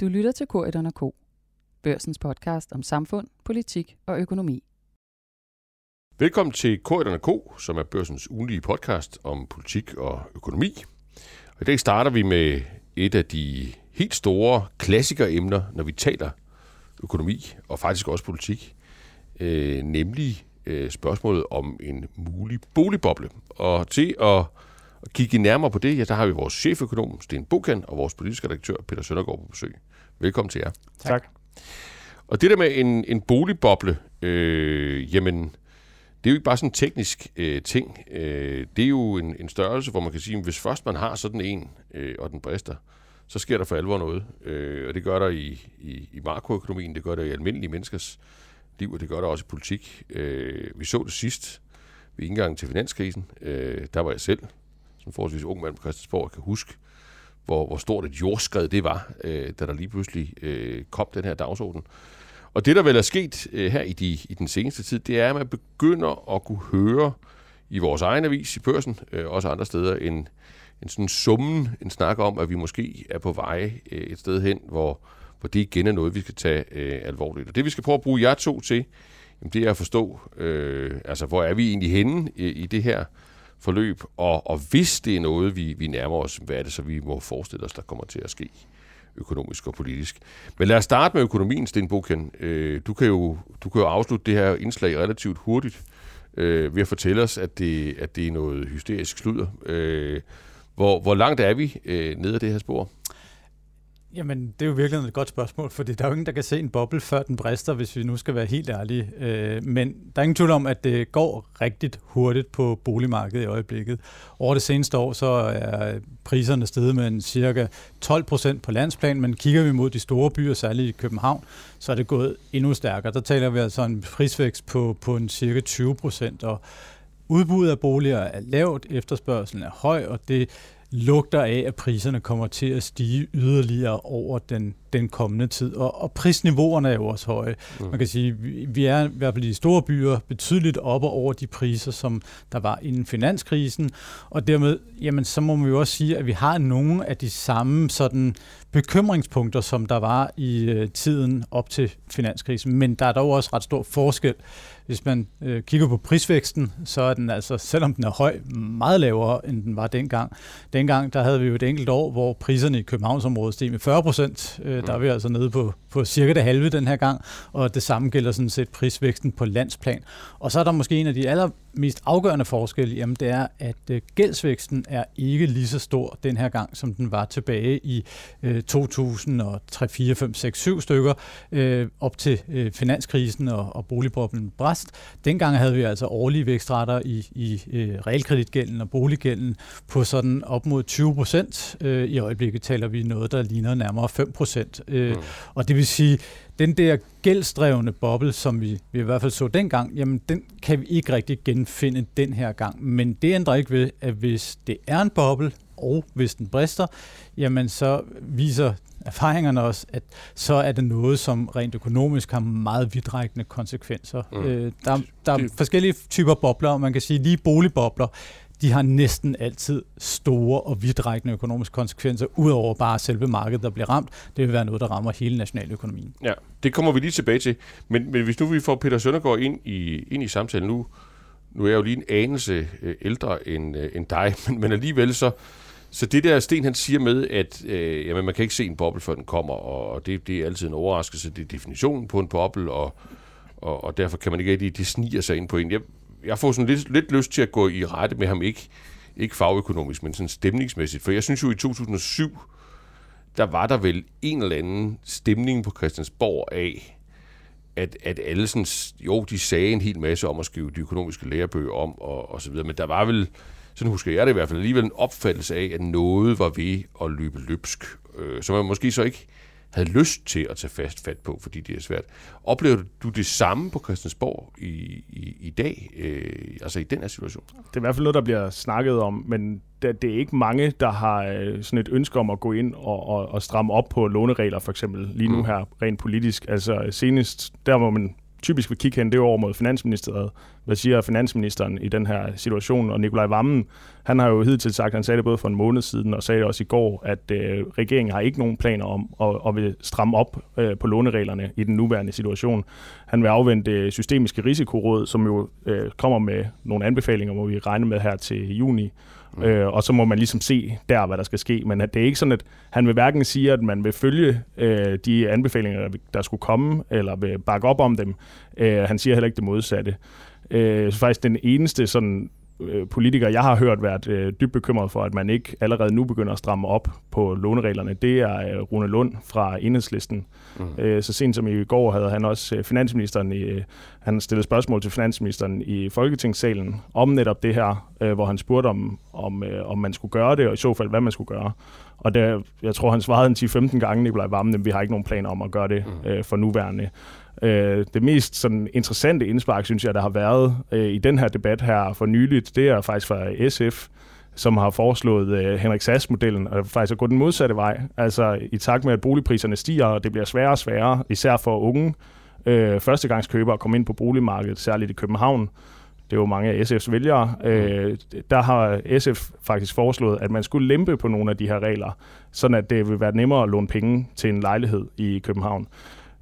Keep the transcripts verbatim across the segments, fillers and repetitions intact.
Du lytter til K et K, Børsens podcast om samfund, politik og økonomi. Velkommen til K et K, som er Børsens ugentlige podcast om politik og økonomi. Og i dag starter vi med et af de helt store klassikeremner, når vi taler økonomi og faktisk også politik, øh, nemlig øh, spørgsmålet om en mulig boligboble. Og til at Og kigge nærmere på det, ja, der har vi vores cheføkonom, Sten Buchen, og vores politiske redaktør, Peter Søndergaard, på besøg. Velkommen til jer. Tak. Og det der med en, en boligboble, øh, jamen, det er jo ikke bare sådan en teknisk øh, ting. Øh, det er jo en, en størrelse, hvor man kan sige, at hvis først man har sådan en, øh, og den brister, så sker der for alvor noget. Øh, og det gør der i, i, i makroøkonomien, det gør der i almindelige menneskers liv, og det gør der også i politik. Øh, vi så det sidst ved indgangen til finanskrisen. Øh, der var jeg selv. Som forholdsvis ung mand på Christiansborg kan huske, hvor, hvor stort et jordskred det var, øh, da der lige pludselig øh, kom den her dagsorden. Og det, der vel er sket øh, her i, de, i den seneste tid, det er, at man begynder at kunne høre i vores egen avis, i Børsen, øh, også andre steder, en, en sådan summen, en snak om, at vi måske er på vej øh, et sted hen, hvor, hvor det igen er noget, vi skal tage øh, alvorligt. Og det, vi skal prøve at bruge jer to til, jamen, det er at forstå, øh, altså, hvor er vi egentlig henne øh, i det her forløb, og, og hvis det er noget, vi, vi nærmer os, hvad er det så, vi må forestille os, der kommer til at ske økonomisk og politisk. Men lad os starte med økonomien, Sten Buchen. Øh, du, kan jo, du kan jo afslutte det her indslag relativt hurtigt øh, ved at fortælle os, at det, at det er noget hysterisk sludder. Øh, hvor, hvor langt er vi øh, nede af det her spor? Jamen, det er jo virkelig et godt spørgsmål, fordi der er jo ingen, der kan se en boble, før den brister, hvis vi nu skal være helt ærlige. Øh, men der er ingen tvivl om, at det går rigtigt hurtigt på boligmarkedet i øjeblikket. Over det seneste år, så er priserne steget med en cirka tolv procent på landsplan, men kigger vi mod de store byer, særligt i København, så er det gået endnu stærkere. Der taler vi altså en prisvækst på, på en cirka tyve procent, og udbuddet af boliger er lavt, efterspørgselen er høj, og det lugter af, at priserne kommer til at stige yderligere over den, den kommende tid. Og, og prisniveauerne er jo også høje. Mm. Man kan sige, at vi er i hvert fald i de store byer betydeligt oppe over de priser, som der var inden finanskrisen. Og dermed, jamen, så må man jo også sige, at vi har nogle af de samme sådan bekymringspunkter, som der var i øh, tiden op til finanskrisen. Men der er dog også ret stor forskel. Hvis man øh, kigger på prisvæksten, så er den altså, selvom den er høj, meget lavere, end den var dengang. Dengang, der havde vi jo et enkelt år, hvor priserne i Københavnsområdet steg med fyrre procent. Øh, der er vi altså nede på, på cirka det halve den her gang, og det samme gælder sådan set prisvæksten på landsplan. Og så er der måske en af de allermest afgørende forskelle, jamen det er, at øh, gældsvæksten er ikke lige så stor den her gang, som den var tilbage i øh, to tusind og tre, fire, fem, seks, syv stykker, øh, op til øh, finanskrisen og, og boligboblen bræst. Dengang havde vi altså årlige vækstrater i, i øh, realkreditgælden og boliggælden på sådan op mod tyve procent. Øh, I øjeblikket taler vi noget, der ligner nærmere fem procent. Øh, mm. Og det vil sige, den der gældsdrevne boble, som vi, vi i hvert fald så dengang, jamen den kan vi ikke rigtig genfinde den her gang. Men det ændrer ikke ved, at hvis det er en boble, og hvis den brister, jamen så viser erfaringerne også, at så er det noget, som rent økonomisk har meget vidtrækkende konsekvenser. Mm. Øh, der, der er forskellige typer bobler, og man kan sige, lige boligbobler, de har næsten altid store og vidtrækkende økonomiske konsekvenser, udover bare selve markedet, der bliver ramt. Det vil være noget, der rammer hele nationaløkonomien. Ja, det kommer vi lige tilbage til. Men, men hvis nu vi får Peter Søndergaard ind i, ind i samtalen nu, nu er jeg jo lige en anelse ældre end, end dig, men, men alligevel så Så det der Sten han siger med, at øh, jamen, man kan ikke se en boble, før den kommer, og det, det er altid en overraskelse, det er definitionen på en boble, og, og, og derfor kan man ikke, det, det sniger sig ind på en. Jeg, jeg får sådan lidt, lidt lyst til at gå i rette med ham, ikke, ikke fagøkonomisk, men sådan stemningsmæssigt, for jeg synes jo i to tusind og syv, der var der vel en eller anden stemning på Christiansborg af, at, at alle sådan, jo, de sagde en hel masse om at skrive de økonomiske lærebøger om, og, og så videre, men der var vel, sådan husker jeg det i hvert fald, alligevel en opfattelse af, at noget var ved at løbe løbsk, øh, som man måske så ikke havde lyst til at tage fast fat på, fordi det er svært. Oplever du det samme på Christiansborg i, i, i dag, øh, altså i den her situation? Det er i hvert fald noget, der bliver snakket om, men det er ikke mange, der har sådan et ønske om at gå ind og, og, og stramme op på låneregler, for eksempel lige nu her, rent politisk. Altså senest, der må man typisk vil kigge hen, det er over mod finansministeriet. Hvad siger finansministeren i den her situation? Og Nicolai Wammen, han har jo hidtil sagt, han sagde det både for en måned siden, og sagde også i går, at øh, regeringen har ikke nogen planer om at, at vil stramme op øh, på lånereglerne i den nuværende situation. Han vil afvente Systemiske Risikoråd, som jo øh, kommer med nogle anbefalinger, hvor vi regner med her til juni. Mm. Øh, og så må man ligesom se der, hvad der skal ske. Men det er ikke sådan, at han vil hverken sige, at man vil følge øh, de anbefalinger, der skulle komme, eller vil bakke op om dem. Øh, han siger heller ikke det modsatte. Øh, så faktisk den eneste sådan, øh, politiker, jeg har hørt, været øh, dybt bekymret for, at man ikke allerede nu begynder at stramme op på lånereglerne, det er øh, Rune Lund fra Enhedslisten. Mm. Øh, så sent som i går havde han også øh, finansministeren, i, øh, han stillede spørgsmål til finansministeren i Folketingssalen om netop det her, øh, hvor han spurgte om, om, øh, om man skulle gøre det, og i så fald, hvad man skulle gøre. Og der, jeg tror, han svarede en ti femten gange, Nicolai Wammen, vi har ikke nogen planer om at gøre det øh, for nuværende. Øh, det mest sådan, interessante indspark, synes jeg, der har været øh, i den her debat her for nyligt, det er faktisk fra S F, som har foreslået øh, Henrik Sass-modellen, og faktisk at gå den modsatte vej. Altså i takt med, at boligpriserne stiger, og det bliver sværere og sværere, især for unge øh, førstegangskøbere at komme ind på boligmarkedet, særligt i København. Det er jo mange af S F's vælgere, øh, der har S F faktisk foreslået, at man skulle lempe på nogle af de her regler, sådan at det vil være nemmere at låne penge til en lejlighed i København.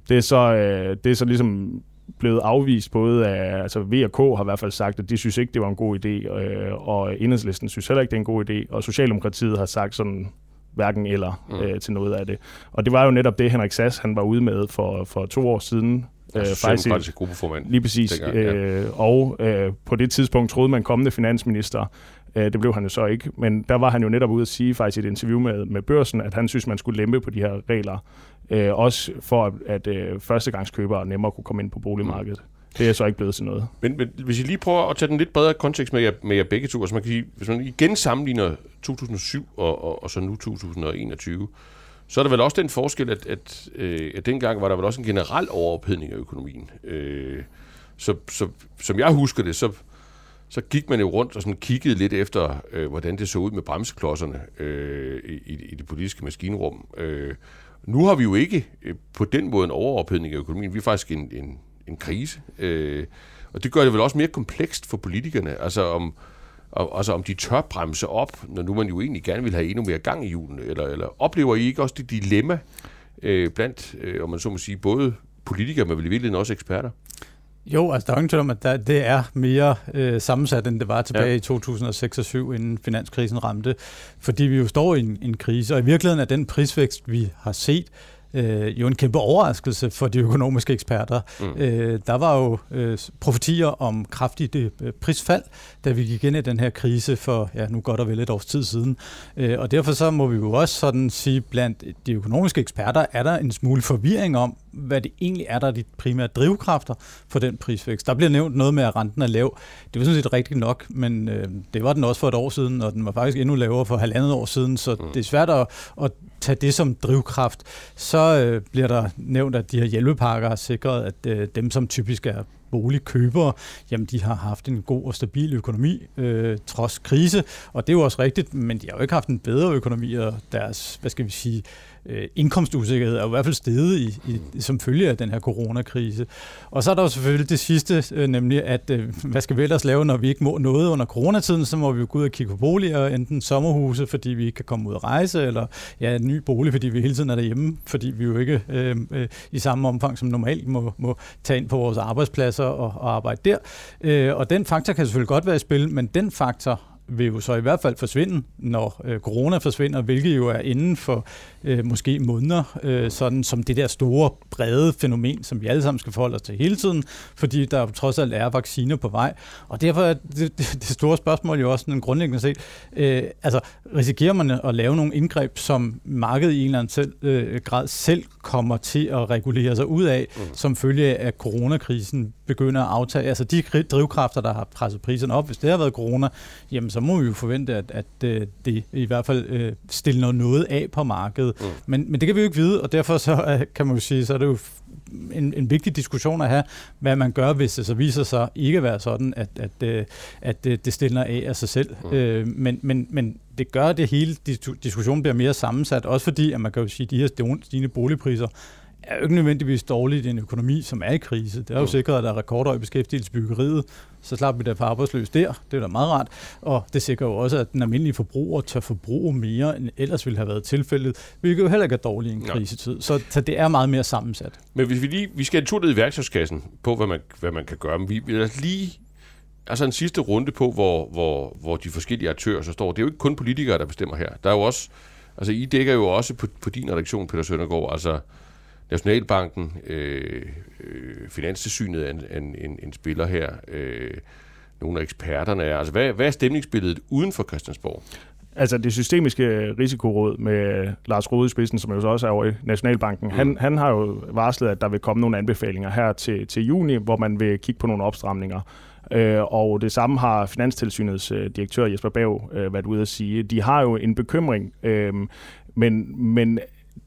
Det er så, øh, det er så ligesom blevet afvist både af, altså V K har i hvert fald sagt, at de synes ikke, det var en god idé, øh, og Enhedslisten synes heller ikke, det er en god idé, og Socialdemokratiet har sagt sådan hverken eller øh, til noget af det. Og det var jo netop det, Henrik Sass han var ude med for, for to år siden, Øh, faktisk gruppeformand. Lige præcis. Dengang, ja. øh, og øh, på det tidspunkt troede man kommende finansminister. Øh, det blev han jo så ikke. Men der var han jo netop ude at sige faktisk i et interview med, med Børsen, at han synes, man skulle lempe på de her regler. Øh, også for, at, at øh, førstegangskøbere nemmere kunne komme ind på boligmarkedet. Mm. Det er så ikke blevet til noget. Men, men hvis I lige prøver at tage den lidt bredere kontekst med jer, med jer begge to, altså man kan sige, hvis man igen sammenligner to tusind og syv og, og, og så nu to tusind og enogtyve, så er der vel også den forskel, at, at, at, at dengang var der vel også en generel overophedning af økonomien. Øh, så, så som jeg husker det, så, så gik man jo rundt og sådan kiggede lidt efter, øh, hvordan det så ud med bremseklodserne øh, i, i det politiske maskinrum. Øh, nu har vi jo ikke øh, på den måde en overophedning af økonomien. Vi er faktisk en, en, en krise. Øh, og det gør det vel også mere komplekst for politikerne. Altså om... Og, altså om de tør bremse op, når nu man jo egentlig gerne vil have endnu mere gang i hjulene, eller, eller oplever I ikke også det dilemma øh, blandt, øh, om man så må sige, både politikere, men vel i virkeligheden også eksperter? Jo, altså der er ingen tvivl om, at der, det er mere øh, sammensat, end det var tilbage ja. i to tusind og seks og to tusind og syv, inden finanskrisen ramte, fordi vi jo står i en, en krise, og i virkeligheden er den prisvækst, vi har set, Øh, jo en kæmpe overraskelse for de økonomiske eksperter. Mm. Øh, der var jo øh, profetier om kraftigt øh, prisfald, da vi gik ind i den her krise for ja, nu godt og vel et års tid siden. Øh, og derfor så må vi jo også sådan sige, blandt de økonomiske eksperter er der en smule forvirring om, hvad det egentlig er, der er de primære drivkræfter for den prisvækst. Der bliver nævnt noget med, at renten er lav. Det var sådan set rigtigt nok, men øh, det var den også for et år siden, og den var faktisk endnu lavere for halvandet år siden, så mm. det er svært at, at tage det som drivkraft. Så øh, bliver der nævnt, at de her hjælpepakker har sikret, at øh, dem, som typisk er boligkøbere, jamen de har haft en god og stabil økonomi øh, trods krise, og det er jo også rigtigt, men de har jo ikke haft en bedre økonomi, og deres, hvad skal vi sige, øh, indkomstusikkerhed er jo i hvert fald steget i, i, som følge af den her coronakrise. Og så er der jo selvfølgelig det sidste, øh, nemlig at øh, hvad skal vi ellers lave, når vi ikke må noget under coronatiden, så må vi jo gå ud og kigge på boliger, enten sommerhuse, fordi vi ikke kan komme ud og rejse, eller ja, en ny bolig, fordi vi hele tiden er derhjemme, fordi vi jo ikke øh, øh, i samme omfang som normalt må, må tage ind på vores arbejdsplads Og, og arbejde der. Øh, og den faktor kan selvfølgelig godt være i spil, men den faktor vil jo så i hvert fald forsvinde, når øh, corona forsvinder, hvilket jo er inden for øh, måske måneder, øh, sådan som det der store, brede fænomen, som vi alle sammen skal forholde os til hele tiden, fordi der trods alt er vacciner på vej. Og derfor er det, det store spørgsmål jo også sådan grundlæggende set, øh, altså risikerer man at lave nogle indgreb, som markedet i en eller anden selv, øh, grad selv kommer til at regulere sig ud af, mm. som følge af coronakrisen begynder at aftage. Altså de drivkræfter, der har presset priserne op, hvis det har været corona, jamen så så må vi jo forvente, at, at, at det i hvert fald øh, stiller noget, noget af på markedet. Mm. Men, men det kan vi jo ikke vide, og derfor så, kan man jo sige, så er det jo en, en vigtig diskussion at have, hvad man gør, hvis det så viser sig ikke at være sådan, at, at, at, at det stiller af af sig selv. Mm. Øh, men, men, men det gør, det hele diskussionen bliver mere sammensat, også fordi, at man kan jo sige, at de her stigende boligpriser er jo ikke nødvendigvis dårligt i en økonomi, som er i krise. Det er jo sikret, at der er rekorder i beskæftigelse i byggeriet. Så slapper vi da for arbejdsløs der. Det er da meget rart. Og det sikrer jo også, at den almindelige forbruger tør forbruge mere, end ellers ville have været tilfældet. Hvilket jo heller ikke er dårligt i en krisetid. Så, så det er meget mere sammensat. Men hvis vi lige, vi skal en tur ned i værktøjskassen på, hvad man, hvad man kan gøre. Men vi vil lige... Altså en sidste runde på, hvor, hvor, hvor de forskellige aktører så står. Det er jo ikke kun politikere, der bestemmer her. Der er jo også... Altså I dækker jo også på, på din redaktion, Peter Søndergaard, altså... Nationalbanken, øh, øh, Finanstilsynet er en, en, en, en spiller her, øh, nogle af eksperterne er. Altså, hvad, hvad er stemningsbilledet uden for Christiansborg? Altså det systemiske risikoråd med Lars Rohde i spidsen, som jo så også er over i Nationalbanken, mm. han, han har jo varslet, at der vil komme nogle anbefalinger her til, til juni, hvor man vil kigge på nogle opstramninger. Øh, og det samme har Finanstilsynets øh, direktør Jesper Baug øh, været ude at sige. De har jo en bekymring, øh, men... men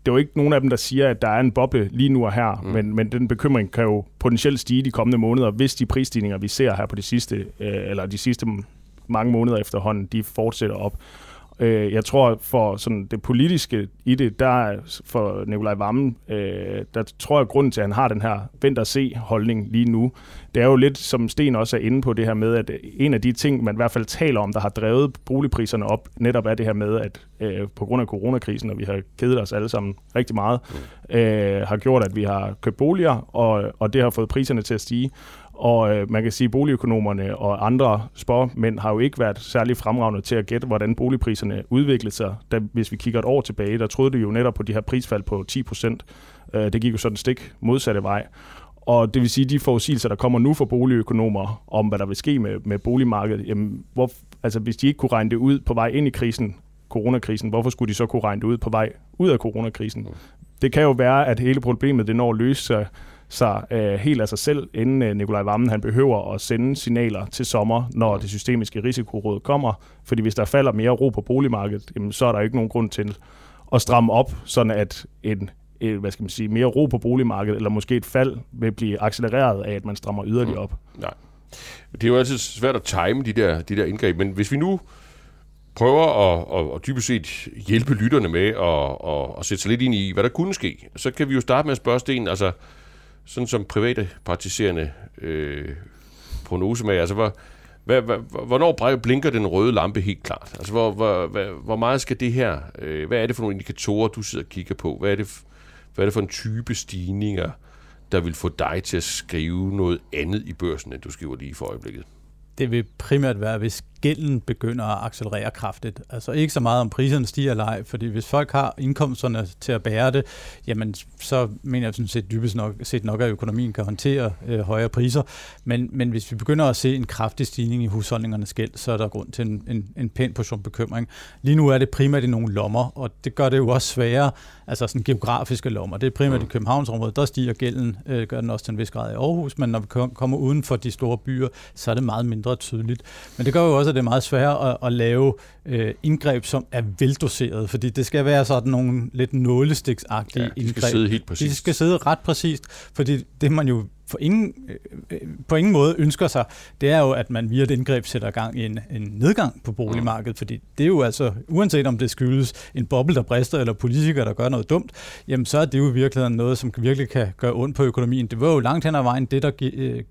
det er jo ikke nogen af dem, der siger, at der er en boble lige nu og her, mm. men, men den bekymring kan jo potentielt stige de kommende måneder, hvis de prisstigninger, vi ser her på de sidste, øh, eller de sidste mange måneder efterhånden, de fortsætter op. Øh, jeg tror, for sådan det politiske i det, der for Nicolai Wammen, øh, der tror jeg, grunden til, at han har den her vent-og-se-holdning lige nu, det er jo lidt, som Sten også er inde på, det her med, at en af de ting, man i hvert fald taler om, der har drevet boligpriserne op, netop er det her med, at øh, på grund af coronakrisen, og vi har kedet os alle sammen rigtig meget, øh, har gjort, at vi har købt boliger, og, og det har fået priserne til at stige. Og øh, man kan sige, at boligøkonomerne og andre spåmænd har jo ikke været særlig fremragende til at gætte, hvordan boligpriserne udviklede sig. Da, hvis vi kigger et år tilbage, der troede de jo netop på de her prisfald på ti procent. Øh, det gik jo sådan stik modsatte vej. Og det vil sige, at de forudsigelser, der kommer nu fra boligøkonomer om, hvad der vil ske med, med boligmarkedet, jamen, hvor, altså, hvis de ikke kunne regne det ud på vej ind i krisen, coronakrisen, hvorfor skulle de så kunne regne det ud på vej ud af coronakrisen? Det kan jo være, at hele problemet det når at løse sig, så øh, helt af sig selv, inden øh, Nicolai Wammen han behøver at sende signaler til sommer, når det systemiske risikoråd kommer. Fordi hvis der falder mere ro på boligmarkedet, jamen, så er der ikke nogen grund til at stramme op, sådan at en øh, hvad skal man sige, mere ro på boligmarkedet, eller måske et fald, vil blive accelereret af, at man strammer yderligere op. Mm. Nej. Det er jo altid svært at time de der, de der indgreb, men hvis vi nu prøver at, at, at dybest set hjælpe lytterne med at, at, at sætte sig lidt ind i, hvad der kunne ske, så kan vi jo starte med at spørge Sten, altså sådan som private praktiserende øh, prognosemager, altså hvor, hvor, hvor, hvornår blinker den røde lampe helt klart? Altså hvor, hvor, hvor meget skal det her, øh, hvad er det for nogle indikatorer, du sidder og kigger på? Hvad er det, hvad er det for en type stigninger, der vil få dig til at skrive noget andet i børsen, end du skriver lige for øjeblikket? Det vil primært være, hvis gælden begynder at accelerere kraftigt. Altså ikke så meget om priserne stiger eller ej, fordi hvis folk har indkomsterne til at bære det, jamen så mener jeg sådan set dybest nok, set nok at økonomien kan håndtere øh, højere priser. Men, men hvis vi begynder at se en kraftig stigning i husholdningernes gæld, så er der grund til en, en, en pæn portion bekymring. Lige nu er det primært i nogle lommer, og det gør det jo også sværere, altså sådan geografiske lommer. Det er primært mm. i Københavnsområdet, der stiger gælden, øh, gør den også til en vis grad i Aarhus, men når vi kommer uden for de store byer, så er det meget mindre tydeligt. Men det gør jo også, det er meget svært at, at lave øh, indgreb, som er veldoseret, fordi det skal være sådan nogle lidt nålestiksagtige ja, de indgreb. De skal sidde helt præcist. De skal sidde ret præcist, fordi det man jo for ingen, øh, på ingen måde ønsker sig, det er jo, at man via et indgreb sætter gang i en, en nedgang på boligmarkedet, mm. fordi det er jo altså, uanset om det skyldes en boble, der brister, eller politikere, der gør noget dumt, jamen så er det jo i virkeligheden noget, som virkelig kan gøre ondt på økonomien. Det var jo langt hen ad vejen det, der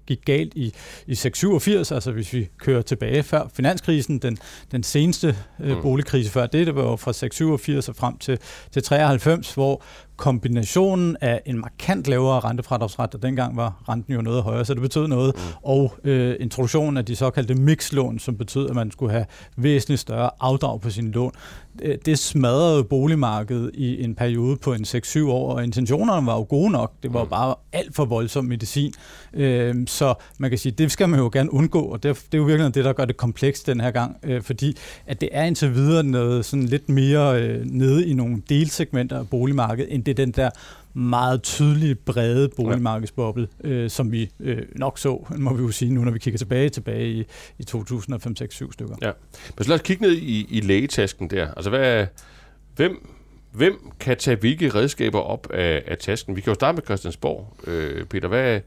gik galt i, i nitten syvogfirs, altså hvis vi kører tilbage før finanskrisen, den, den seneste øh, boligkrise før det, det var jo fra nitten syvogfirs og frem til, til treoghalvfems, hvor kombinationen af en markant lavere rentefradragsret, og dengang var renten jo noget højere, så det betød noget, mm. og øh, introduktionen af de såkaldte mixlån, som betød, at man skulle have væsentligt større afdrag på sine lån, det smadrede boligmarkedet i en periode på en seks syv år, og intentionerne var jo gode nok, det var bare alt for voldsom medicin, øh, så man kan sige, det skal man jo gerne undgå, og det, det er jo virkelig det, der gør det komplekst den her gang, øh, fordi at det er indtil videre noget sådan lidt mere øh, nede i nogle delsegmenter af boligmarkedet, end det den der meget tydelige, brede boligmarkedsboble, øh, som vi øh, nok så, må vi jo sige nu, når vi kigger tilbage tilbage i, i to tusind og fem, seks, syv stykker. Ja. Men så lad os kigge ned i, i lægetasken der. Altså, hvad, hvem, hvem kan tage hvilke redskaber op af, af tasken? Vi kan jo starte med Christiansborg. Øh, Peter, hvad,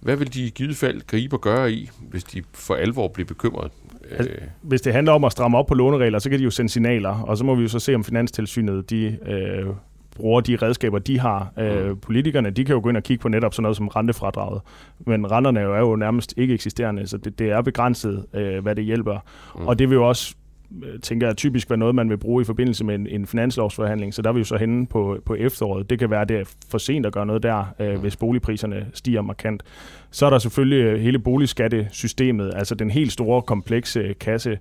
hvad vil de i givet fald gribe og gøre i, hvis de for alvor bliver bekymret? Altså, hvis det handler om at stramme op på låneregler, så kan de jo sende signaler, og så må vi jo så se, om Finanstilsynet de... Øh bruger de redskaber, de har. Øh, politikerne, de kan jo gå ind og kigge på netop sådan noget som rentefradraget. Men renterne er jo nærmest ikke eksisterende, så det, det er begrænset, øh, hvad det hjælper. Mm. Og det vil jo også, tænker jeg, typisk være noget, man vil bruge i forbindelse med en, en finanslovsforhandling. Så der er vi jo så henne på, på efteråret. Det kan være, det er for sent at gøre noget der, øh, hvis boligpriserne stiger markant. Så er der selvfølgelig hele boligskattesystemet, altså den helt store, komplekse kasse.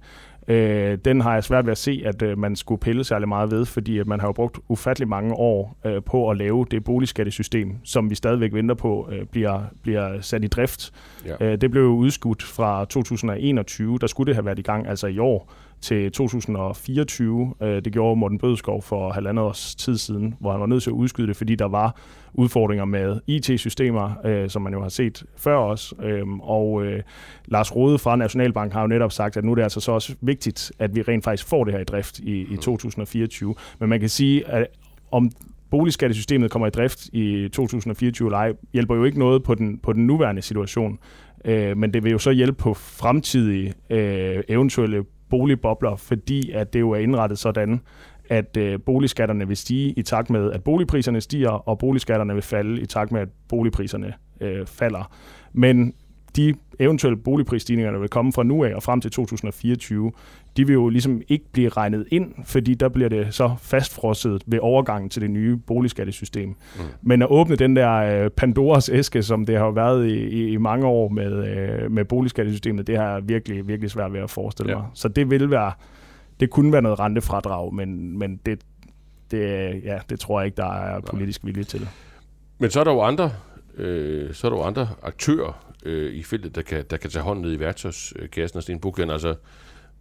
Øh, den har jeg svært ved at se, at øh, man skulle pille særlig meget ved, fordi at man har jo brugt ufattelig mange år øh, på at lave det boligskattesystem, som vi stadigvæk venter på øh, bliver, bliver sat i drift. Ja. Øh, det blev jo udskudt fra to tusind og enogtyve, der skulle det have været i gang, altså i år, til to tusind og fireogtyve. Øh, det gjorde Morten Bødeskov for halvandet års tid siden, hvor han var nødt til at udskyde det, fordi der var udfordringer med I T-systemer, øh, som man jo har set før os. Øh, og øh, Lars Rohde fra Nationalbanken har jo netop sagt, at nu er det altså så også vigtigt, at vi rent faktisk får det her i drift i, i to tusind og fireogtyve. Men man kan sige, at om boligskattesystemet kommer i drift i to tusind og fireogtyve eller ej, hjælper jo ikke noget på den, på den nuværende situation. Øh, men det vil jo så hjælpe på fremtidige øh, eventuelle boligbobler, fordi at det jo er indrettet sådan, at øh, boligskatterne vil stige i takt med, at boligpriserne stiger, og boligskatterne vil falde i takt med, at boligpriserne øh, falder. Men de eventuelle boligprisstigninger, der vil komme fra nu af og frem til to tusind og fireogtyve, de vil jo ligesom ikke blive regnet ind, fordi der bliver det så fastfrosset ved overgangen til det nye boligskattesystem. Mm. Men at åbne den der Pandoras æske, som det har været i, i, i mange år med, med boligskattesystemet, det har virkelig, virkelig svært ved at forestille ja. mig. Så det vil være, det kunne være noget rentefradrag, men, men det, det, ja, det tror jeg ikke, der er politisk vilje til. Men så er der jo andre, øh, så er der jo andre aktører øh, i feltet, der kan, der kan tage hånden ned i værktøjskassen og Sten Buchen. Altså,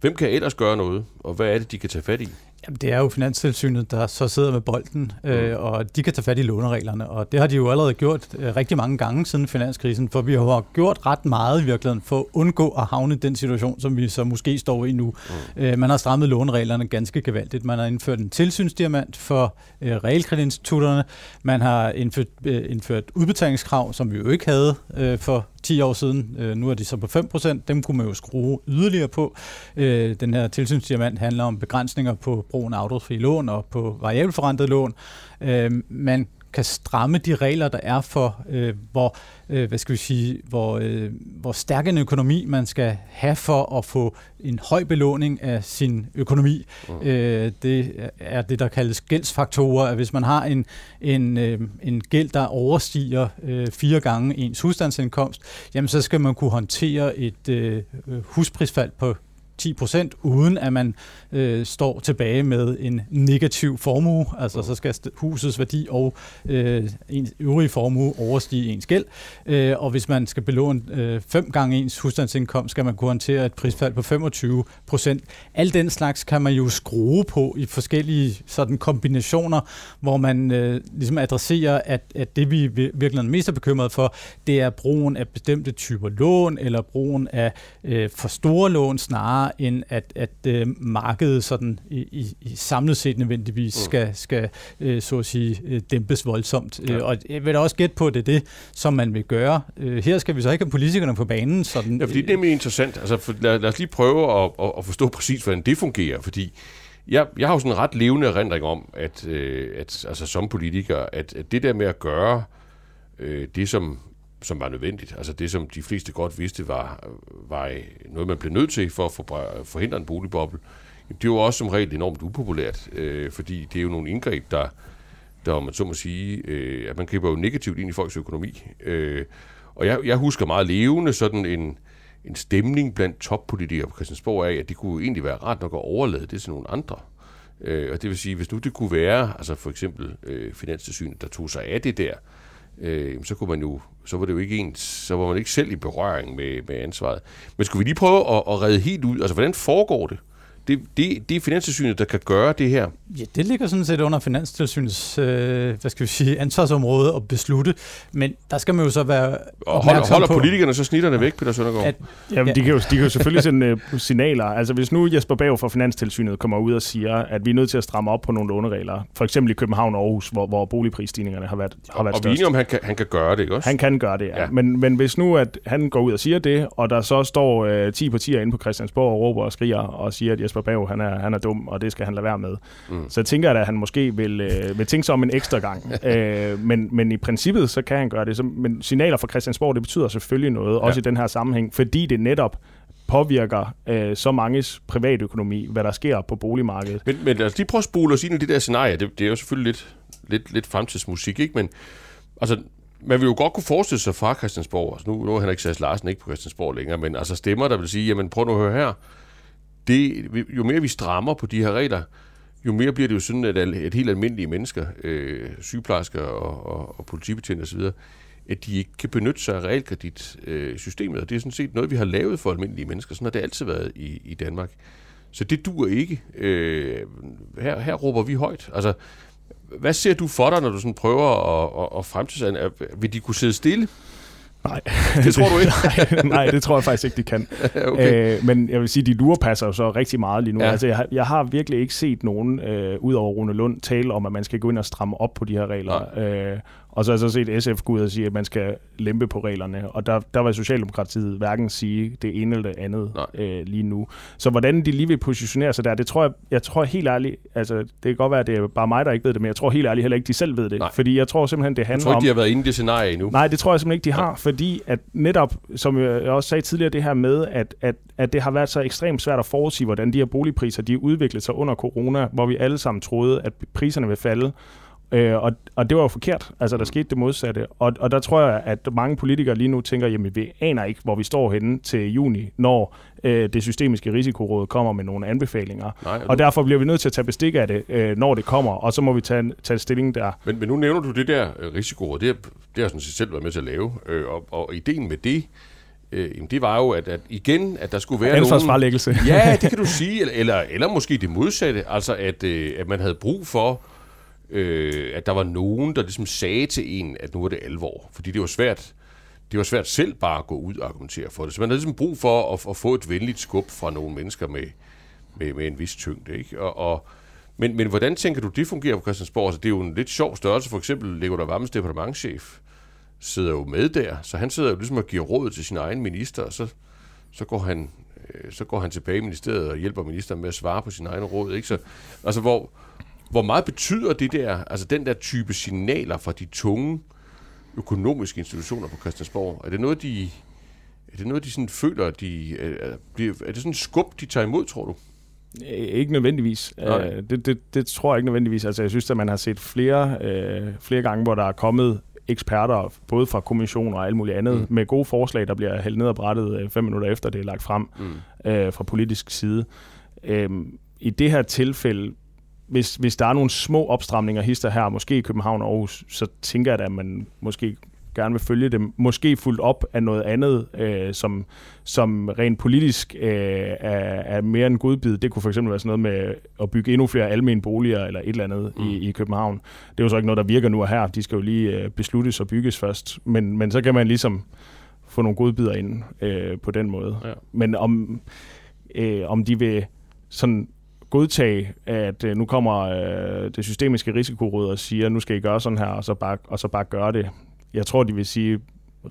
hvem kan ellers gøre noget, og hvad er det, de kan tage fat i? Jamen, det er jo Finanstilsynet, der så sidder med bolden, øh, og de kan tage fat i lånereglerne, og det har de jo allerede gjort øh, rigtig mange gange siden finanskrisen, for vi har gjort ret meget i virkeligheden for at undgå at havne den situation, som vi så måske står i nu. Mm. Øh, man har strammet lånereglerne ganske gevaldigt. Man har indført en tilsynsdiamant for øh, realkreditinstitutterne. Man har indført, øh, indført udbetalingskrav, som vi jo ikke havde øh, for ti år siden. Øh, nu er de så på fem procent. Dem kunne man jo skrue yderligere på. Øh, den her tilsynsdiamant handler om begrænsninger på brugen af afdragsfri lån og på variabelforrentet lån. Øh, man kan stramme de regler, der er for, øh, hvor, øh, hvad skal vi sige, hvor, øh, hvor stærk en økonomi man skal have for at få en høj belåning af sin økonomi. Uh-huh. Øh, det er det, der kaldes gældsfaktorer, at hvis man har en, en, øh, en gæld, der overstiger øh, fire gange ens husstandsindkomst, jamen så skal man kunne håndtere et øh, husprisfald på ti procent, uden at man øh, står tilbage med en negativ formue. Altså oh. så skal husets værdi og øh, ens øvrige formue overstige ens gæld. Øh, og hvis man skal belåne øh, fem gange ens husstandsindkomst, skal man kunne håndtere et prisfald på femogtyve procent. Al den slags kan man jo skrue på i forskellige sådan kombinationer, hvor man øh, ligesom adresserer, at, at det vi virkelig mest er bekymret for, det er brugen af bestemte typer lån, eller brugen af øh, for store lån snarere, end at, at øh, markedet sådan i, i, i samlet set nødvendigvis skal, skal øh, så at sige, dæmpes voldsomt. Ja. Og jeg vil da også gætte på, at det er det, som man vil gøre. Øh, her skal vi så ikke have politikerne på banen. Sådan, ja, fordi det er mere interessant. Altså, for, lad, lad os lige prøve at, at, at forstå præcis, hvordan det fungerer, fordi jeg, jeg har jo sådan en ret levende erindring om, at, øh, at altså, som politiker, at, at det der med at gøre øh, det, som som var nødvendigt. Altså det, som de fleste godt vidste, var, var noget, man blev nødt til for at forhindre en boligboble. Det er jo også som regel enormt upopulært, øh, fordi det er jo nogle indgreb, der, der man så må sige, øh, at man griber jo negativt ind i folks økonomi. Øh, og jeg, jeg husker meget levende sådan en, en stemning blandt toppolitikere på Christiansborg af, at det kunne egentlig være ret nok at overlade det til nogle andre. Øh, og det vil sige, hvis nu det kunne være, altså for eksempel øh, Finanstilsynet, der tog sig af det der, Øh, så kunne man jo, så var det jo ikke ens, så var man ikke selv i berøring med, med ansvaret. Men skulle vi lige prøve at, at redde helt ud, altså hvordan foregår det? Det, det, det er Finanstilsynet, der kan gøre det her. Ja, det ligger sådan set under Finanstilsynets øh, hvad skal vi sige, ansvarsområde at beslutte, men der skal man jo så være opmærksom holder, holder på. Holder politikerne så snitterne væk, Peter Søndergaard? At, Jamen, ja. de, kan jo, de kan jo selvfølgelig sende uh, signaler. Altså hvis nu Jesper Baug fra Finanstilsynet kommer ud og siger, at vi er nødt til at stramme op på nogle låneregler, for eksempel i København og Aarhus, hvor, hvor boligprisstigningerne har været, har været og, størst. Og vi er enige om, han kan, han kan gøre det, ikke også? Han kan gøre det, ja. ja. Men, men hvis nu at han går ud og siger det, og der så står uh, ti partier inde på Christiansborg og råber og skriger og siger, at Jesper Jesper Baug, han er, han er dum, og det skal han lade være med. Mm. Så jeg tænker, at han måske vil, øh, vil tænke sig om en ekstra gang. øh, men, men i princippet, så kan han gøre det. Så, men signaler fra Christiansborg, det betyder selvfølgelig noget, også ja. I den her sammenhæng, fordi det netop påvirker øh, så manges privatøkonomi, hvad der sker på boligmarkedet. Men, men altså, de prøver at spole os ind i det der scenarie. Det, det er jo selvfølgelig lidt, lidt, lidt fremtidsmusik, ikke? Men altså... Man vil jo godt kunne forestille sig fra Christiansborg, altså nu, nu er Henrik Sass Larsen ikke på Christiansborg længere, men altså stemmer, der vil sige, jamen prøv nu at høre her, det, jo mere vi strammer på de her regler, jo mere bliver det jo sådan, at, at helt almindelige mennesker, øh, sygeplejersker og, og, og politibetjente osv., at de ikke kan benytte sig af realkreditsystemet, øh, og det er sådan set noget, vi har lavet for almindelige mennesker, sådan har det altid været i, i Danmark. Så det duer ikke. Øh, her, her råber vi højt, altså... Hvad ser du for dig, når du sådan prøver at, at, at fremtidsande? Vil de kunne sidde stille? Nej. Det tror du ikke? nej, nej, det tror jeg faktisk ikke, de kan. Okay. Æ, men jeg vil sige, de lurepasser jo så rigtig meget lige nu. Ja. Altså, jeg, jeg har virkelig ikke set nogen, øh, ud over Rune Lund, tale om, at man skal gå ind og stramme op på de her regler. Æ, og så har jeg så set S F gå ud og sige, at man skal lempe på reglerne. Og der, der vil Socialdemokratiet hverken sige det ene eller det andet øh, lige nu. Så hvordan de lige vil positionere sig der, det tror jeg, jeg tror helt ærligt, altså det kan godt være, at det er bare mig, der ikke ved det, men jeg tror helt ærligt heller ikke, de selv ved det. Nej. Fordi jeg tror simpelthen, det handler om... Jeg tror ikke, de har været inde i det scenarie endnu. Nej, det tror jeg simpelthen ikke, de har. Nej. Fordi at netop, som jeg også sagde tidligere, det her med, at, at, at det har været så ekstremt svært at forudsige, hvordan de her boligpriser, de udviklede sig under corona, hvor vi alle sammen troede, at priserne ville falde. Øh, og, og det var jo forkert. Altså, der skete det modsatte. Og, og der tror jeg, at mange politikere lige nu tænker, jamen, vi aner ikke, hvor vi står henne til juni, når øh, det systemiske risikoråd kommer med nogle anbefalinger. Nej, og, og du... derfor bliver vi nødt til at tage bestik af det, øh, når det kommer, og så må vi tage, tage stilling der. Men, men nu nævner du det der risikoråd. Det, det har sådan set selv været med til at lave. Øh, og, og ideen med det, øh, det var jo, at, at igen, at der skulle være ansvarsfralæggelse. Nogen... Ja, det kan du sige. Eller, eller, eller måske det modsatte. Altså, at, øh, at man havde brug for... Øh, at der var nogen, der ligesom sagde til en, at nu er det alvor. Fordi det var svært, det var svært selv bare at gå ud og argumentere for det. Så man havde ligesom brug for at, at få et venligt skub fra nogle mennesker med, med, med en vis tyngde. Ikke? Og, og, men, men hvordan tænker du, det fungerer på Christiansborg? Altså, det er jo en lidt sjov størrelse. For eksempel Nicolai Wammens departementschef sidder jo med der, så han sidder jo ligesom og giver råd til sin egen minister, og så, så går han, øh, så går han tilbage i ministeriet og hjælper ministeren med at svare på sin egen råd. Ikke? Så, altså hvor... Hvor meget betyder det der, altså den der type signaler fra de tunge økonomiske institutioner på Christiansborg? Er det noget, de, er det noget, de sådan føler, de, er, er det sådan en skub, de tager imod, tror du? Ikke nødvendigvis. Okay. Det, det, det tror jeg ikke nødvendigvis. Altså jeg synes, at man har set flere, øh, flere gange, hvor der er kommet eksperter, både fra kommissioner og alt muligt andet, mm. med gode forslag, der bliver hældt ned og brættet fem minutter efter, det er lagt frem mm. øh, fra politisk side. Øh, I det her tilfælde, Hvis, hvis der er nogle små opstramninger hister her, måske i København og Aarhus, så tænker jeg, at man måske gerne vil følge dem. Måske fuldt op af noget andet, øh, som, som rent politisk øh, er, er mere en godbid. Det kunne fx være sådan noget med at bygge endnu flere almene boliger eller et eller andet mm. i, i København. Det er jo så ikke noget, der virker nu og her. De skal jo lige besluttes og bygges først. Men, men så kan man ligesom få nogle godbidder ind øh, på den måde. Ja. Men om, øh, om de vil sådan... godtage, at øh, nu kommer øh, det systemiske risikoråd og siger, nu skal I gøre sådan her, og så bare, og så bare gøre det. Jeg tror, de vil sige,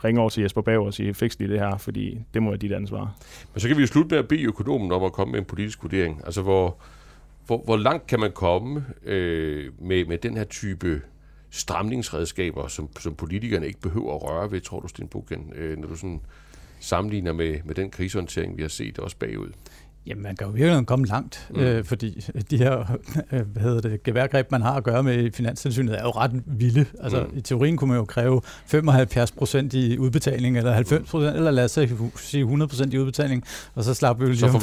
ringe over til Jesper Baug og sige, fiks lige det her, fordi det må være dit ansvar. Men så kan vi jo slutte med at bede økonomen om at komme med en politisk vurdering. Altså, hvor, hvor, hvor langt kan man komme øh, med, med den her type stramningsredskaber, som, som politikerne ikke behøver at røre ved, tror du, Sten Buchen, øh, når du sådan sammenligner med, med den krisehåndtering, vi har set også bagud? Jamen, man kan jo virkelig komme langt, mm. øh, fordi de her øh, hvad hedder det, geværgreb, man har at gøre med i Finanstilsynet, er jo ret vilde. Altså, mm. i teorien kunne man jo kræve femoghalvfjerds procent i udbetaling, eller halvfems procent, eller lad os sige hundrede procent i udbetaling, og så slapper vi jo for,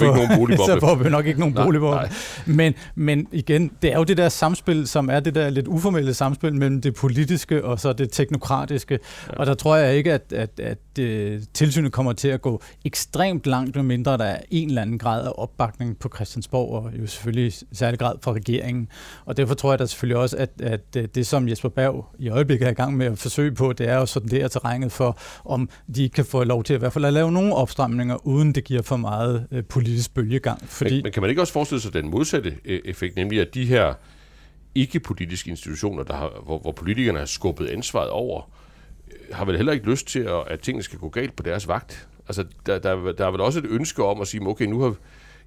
så får vi nok ikke nogen boligboble. Men, men igen, det er jo det der samspil, som er det der lidt uformelle samspil mellem det politiske og så det teknokratiske. Ja. Og der tror jeg ikke, at, at, at, at uh, tilsynet kommer til at gå ekstremt langt, medmindre der er en eller anden grad og opbakning på Christiansborg, og jo selvfølgelig i særlig grad fra regeringen. Og derfor tror jeg da selvfølgelig også, at, at det, som Jesper Baug i øjeblikket er i gang med at forsøge på, det er jo sådan der terrænet for, om de kan få lov til at i hvert fald at lave nogle opstramninger, uden det giver for meget øh, politisk bølgegang. Fordi... Men, men kan man ikke også forestille sig den modsatte effekt, nemlig at de her ikke-politiske institutioner, der har, hvor, hvor politikerne har skubbet ansvaret over, har vel heller ikke lyst til, at, at tingene skal gå galt på deres vagt? Altså, der, der, der er vel også et ønske om at sige, okay, nu har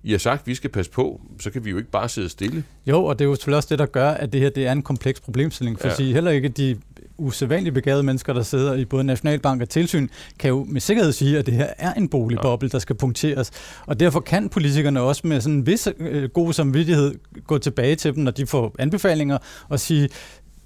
I har sagt, at vi skal passe på, så kan vi jo ikke bare sidde stille. Jo, og det er jo selvfølgelig også det, der gør, at det her det er en kompleks problemstilling. For ja. sig, heller ikke de usædvanligt begavede mennesker, der sidder i både Nationalbank og tilsyn, kan jo med sikkerhed sige, at det her er en boligboble, ja. der skal punkteres. Og derfor kan politikerne også med sådan en vis øh, god samvittighed gå tilbage til dem, når de får anbefalinger, og sige,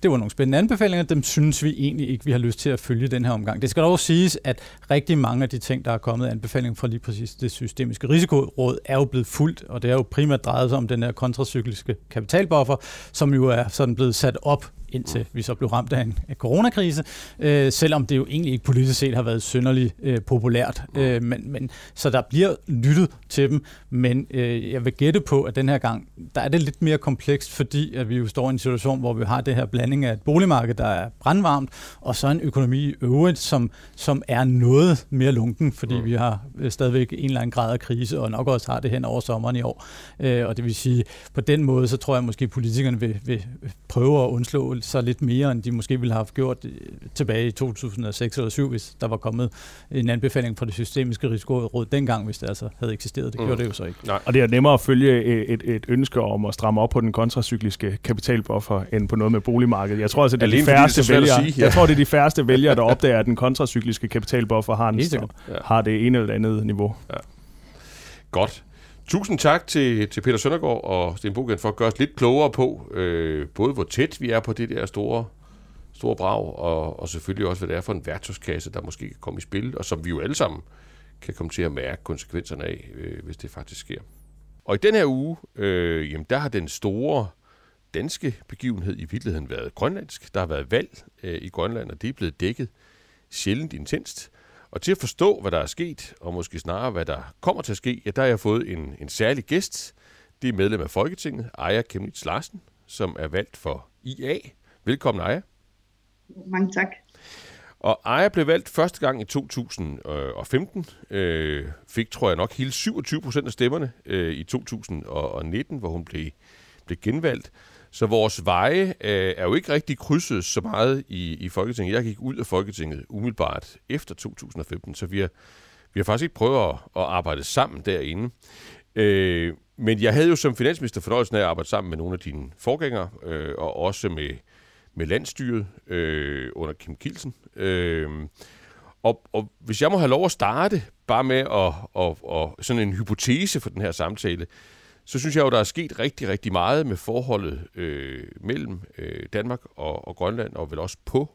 det var nogle spændende anbefalinger, dem synes vi egentlig ikke, vi har lyst til at følge den her omgang. Det skal dog siges, at rigtig mange af de ting, der er kommet anbefalinger fra lige præcis det systemiske risikoråd, er jo blevet fuldt, og det er jo primært drejet sig om den her kontracykliske kapitalbuffer, som jo er sådan blevet sat op, indtil vi så blev ramt af en coronakrise, øh, selvom det jo egentlig ikke politisk set har været synderligt øh, populært. Øh, men, men, så der bliver lyttet til dem, men øh, jeg vil gætte på, at den her gang, der er det lidt mere komplekst, fordi at vi jo står i en situation, hvor vi har det her blanding af et boligmarked, der er brandvarmt, og så en økonomi i øvrigt, som, som er noget mere lunken, fordi mm. vi har øh, stadigvæk en eller anden grad af krise, og nok også har det hen over sommeren i år. Øh, og det vil sige, på den måde, så tror jeg måske, at politikerne vil, vil prøve at undslå så lidt mere, end de måske ville have gjort tilbage i to tusind og seks eller to tusind og syv, hvis der var kommet en anbefaling fra det systemiske risikoråd dengang, hvis det altså havde eksisteret. Det gjorde mm. det jo så ikke. Nej. Og det er nemmere at følge et, et ønske om at stramme op på den kontracykliske kapitalbuffer, end på noget med boligmarkedet. Jeg tror altså, det er Alene de færreste det er vælgere, sige, ja. jeg tror, det er de færreste vælgere, der opdager, at den kontracykliske kapitalbuffer har, en, ja. har det ene eller andet niveau. Ja. Godt. Tusind tak til, til Peter Søndergaard og Sten Buchen for at gøre os lidt klogere på, øh, både hvor tæt vi er på det der store, store brag, og, og selvfølgelig også, hvad det er for en værktøjskasse, der måske kan komme i spil, og som vi jo alle sammen kan komme til at mærke konsekvenserne af, øh, hvis det faktisk sker. Og i den her uge, øh, jamen, der har den store danske begivenhed i virkeligheden været grønlandsk. Der har været valg øh, i Grønland, og det er blevet dækket sjældent intenst. Og til at forstå, hvad der er sket, og måske snarere, hvad der kommer til at ske, ja, der har jeg fået en, en særlig gæst. Det er medlem af Folketinget, Aaja Chemnitz Larsen, som er valgt for I A. Velkommen, Aaja. Mange tak. Og Aaja blev valgt første gang i to tusind og femten. Øh, fik, tror jeg nok, hele syvogtyve procent af stemmerne øh, i to tusind og nitten, hvor hun blev, blev genvalgt. Så vores veje øh, er jo ikke rigtig krydset så meget i, i Folketinget. Jeg gik ud af Folketinget umiddelbart efter to tusind og femten, så vi har, vi har faktisk ikke prøvet at, at arbejde sammen derinde. Øh, men jeg havde jo som finansminister fornøjelsen af at arbejde sammen med nogle af dine forgængere, øh, og også med, med landstyret øh, under Kim Kielsen. Øh, og, og hvis jeg må have lov at starte bare med at, at, at, sådan en hypotese for den her samtale, så synes jeg jo, der er sket rigtig, rigtig meget med forholdet øh, mellem øh, Danmark og, og Grønland, og vel også på,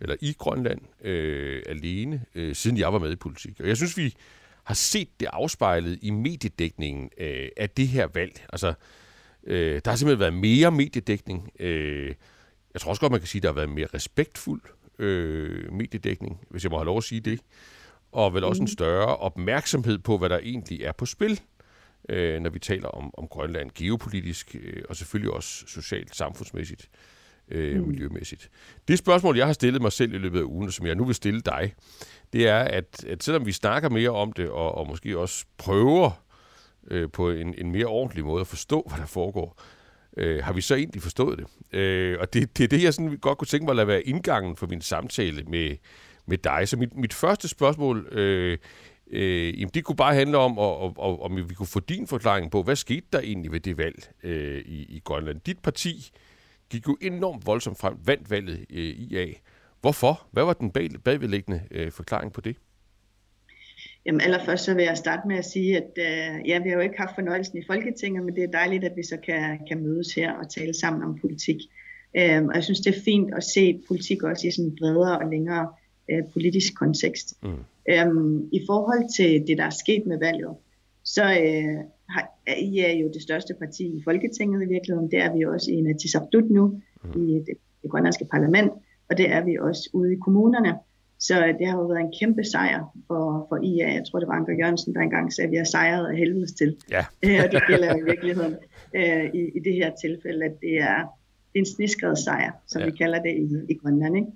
eller i Grønland øh, alene, øh, siden jeg var med i politik. Og jeg synes, vi har set det afspejlet i mediedækningen øh, af det her valg. Altså, øh, der har simpelthen været mere mediedækning. Øh, jeg tror også godt, man kan sige, at der har været mere respektfuld øh, mediedækning, hvis jeg må have lov at sige det. Og vel også en større opmærksomhed på, hvad der egentlig er på spil, når vi taler om, om Grønland geopolitisk, og selvfølgelig også socialt, samfundsmæssigt, øh, miljømæssigt. Det spørgsmål, jeg har stillet mig selv i løbet af ugen, og som jeg nu vil stille dig, det er, at, at selvom vi snakker mere om det, og, og måske også prøver øh, på en, en mere ordentlig måde at forstå, hvad der foregår, øh, har vi så egentlig forstået det? Øh, og det, det er det, jeg sådan godt kunne tænke mig at lade være indgangen for min samtale med, med dig. Så mit, mit første spørgsmål... Øh, Øh, jamen det kunne bare handle om, om vi kunne få din forklaring på, hvad skete der egentlig ved det valg øh, i, i Grønland? Dit parti gik jo enormt voldsomt frem, vandt valget øh, I A. Hvorfor? Hvad var den bag, bagvedliggende øh, forklaring på det? Jamen allerførst så vil jeg starte med at sige, at øh, ja, vi har jo ikke haft fornøjelsen i Folketinget, men det er dejligt, at vi så kan, kan mødes her og tale sammen om politik. Øh, og jeg synes, det er fint at se politik også i sådan en bredere og længere øh, politisk kontekst. Mm. Øhm, I forhold til det, der er sket med valget, så øh, har, I er jo det største parti i Folketinget i virkeligheden. Det er vi også i Inatsisartut nu, mm. i det, det grønlandske parlament, og det er vi også ude i kommunerne. Så det har jo været en kæmpe sejr for, for I A. Jeg tror, det var Anker Jørgensen, der engang sagde, at vi har sejret af helvedes til. Ja. øh, og det gælder i virkeligheden øh, i, i det her tilfælde, at det er, det er en sniskred sejr, som ja. vi kalder det i, i Grønland, ikke?